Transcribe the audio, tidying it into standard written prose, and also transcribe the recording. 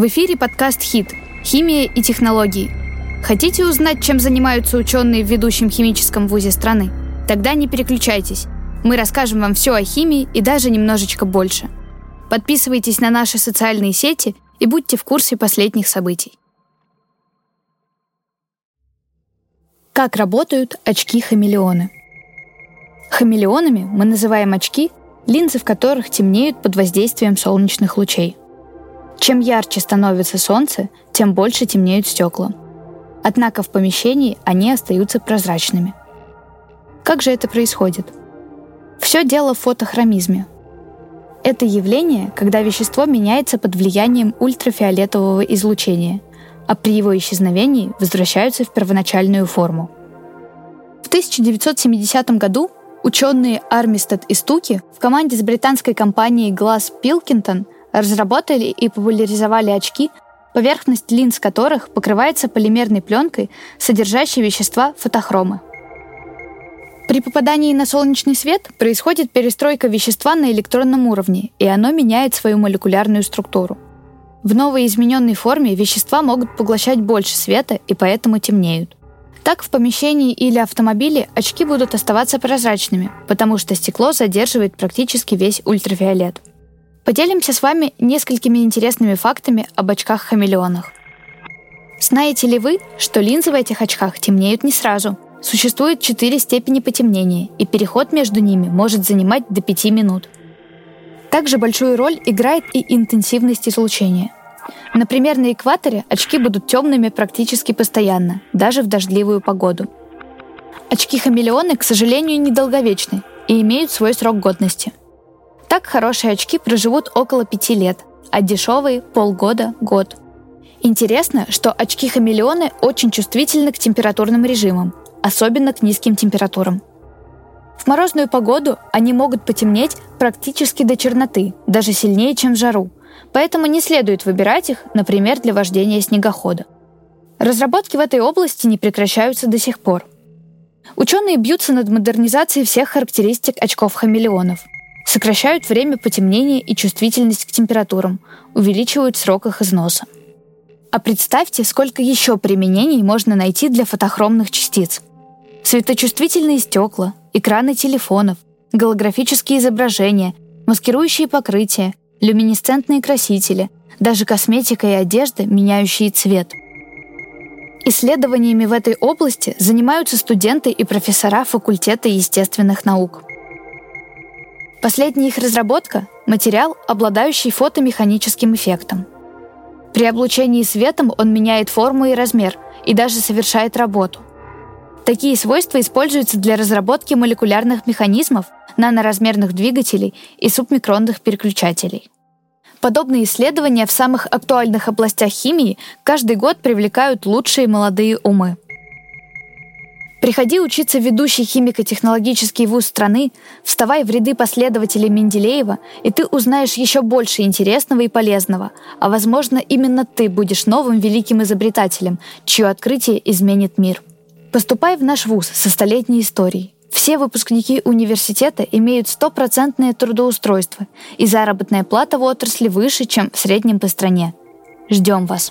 В эфире подкаст «ХИТ. Химия и технологии». Хотите узнать, чем занимаются ученые в ведущем химическом вузе страны? Тогда не переключайтесь. Мы расскажем вам все о химии и даже немножечко больше. Подписывайтесь на наши социальные сети и будьте в курсе последних событий. Как работают очки-хамелеоны? Хамелеонами мы называем очки, линзы в которых темнеют под воздействием солнечных лучей. Чем ярче становится солнце, тем больше темнеют стекла. Однако в помещении они остаются прозрачными. Как же это происходит? Все дело в фотохромизме. Это явление, когда вещество меняется под влиянием ультрафиолетового излучения, а при его исчезновении возвращаются в первоначальную форму. В 1970 году ученые Армистед и Стуки в команде с британской компанией Glass Pilkington разработали и популяризовали очки, поверхность линз которых покрывается полимерной пленкой, содержащей вещества фотохромы. При попадании на солнечный свет происходит перестройка вещества на электронном уровне, и оно меняет свою молекулярную структуру. В новой измененной форме вещества могут поглощать больше света и поэтому темнеют. Так в помещении или автомобиле очки будут оставаться прозрачными, потому что стекло задерживает практически весь ультрафиолет. Поделимся с вами несколькими интересными фактами об очках-хамелеонах. Знаете ли вы, что линзы в этих очках темнеют не сразу? Существует 4 степени потемнения, и переход между ними может занимать до 5 минут. Также большую роль играет и интенсивность излучения. Например, на экваторе очки будут темными практически постоянно, даже в дождливую погоду. Очки-хамелеоны, к сожалению, недолговечны и имеют свой срок годности. Так хорошие очки проживут около 5 лет, а дешевые – полгода-год. Интересно, что очки-хамелеоны очень чувствительны к температурным режимам, особенно к низким температурам. В морозную погоду они могут потемнеть практически до черноты, даже сильнее, чем в жару, поэтому не следует выбирать их, например, для вождения снегохода. Разработки в этой области не прекращаются до сих пор. Ученые бьются над модернизацией всех характеристик очков-хамелеонов. Сокращают время потемнения и чувствительность к температурам, увеличивают срок их износа. А представьте, сколько еще применений можно найти для фотохромных частиц. Светочувствительные стекла, экраны телефонов, голографические изображения, маскирующие покрытия, люминесцентные красители, даже косметика и одежда, меняющие цвет. Исследованиями в этой области занимаются студенты и профессора факультета естественных наук. Последняя их разработка – материал, обладающий фотомеханическим эффектом. При облучении светом он меняет форму и размер, и даже совершает работу. Такие свойства используются для разработки молекулярных механизмов, наноразмерных двигателей и субмикронных переключателей. Подобные исследования в самых актуальных областях химии каждый год привлекают лучшие молодые умы. Приходи учиться в ведущий химико-технологический вуз страны, вставай в ряды последователей Менделеева, и ты узнаешь еще больше интересного и полезного. А возможно, именно ты будешь новым великим изобретателем, чье открытие изменит мир. Поступай в наш вуз со столетней историей. Все выпускники университета имеют 100% трудоустройство, и заработная плата в отрасли выше, чем в среднем по стране. Ждем вас!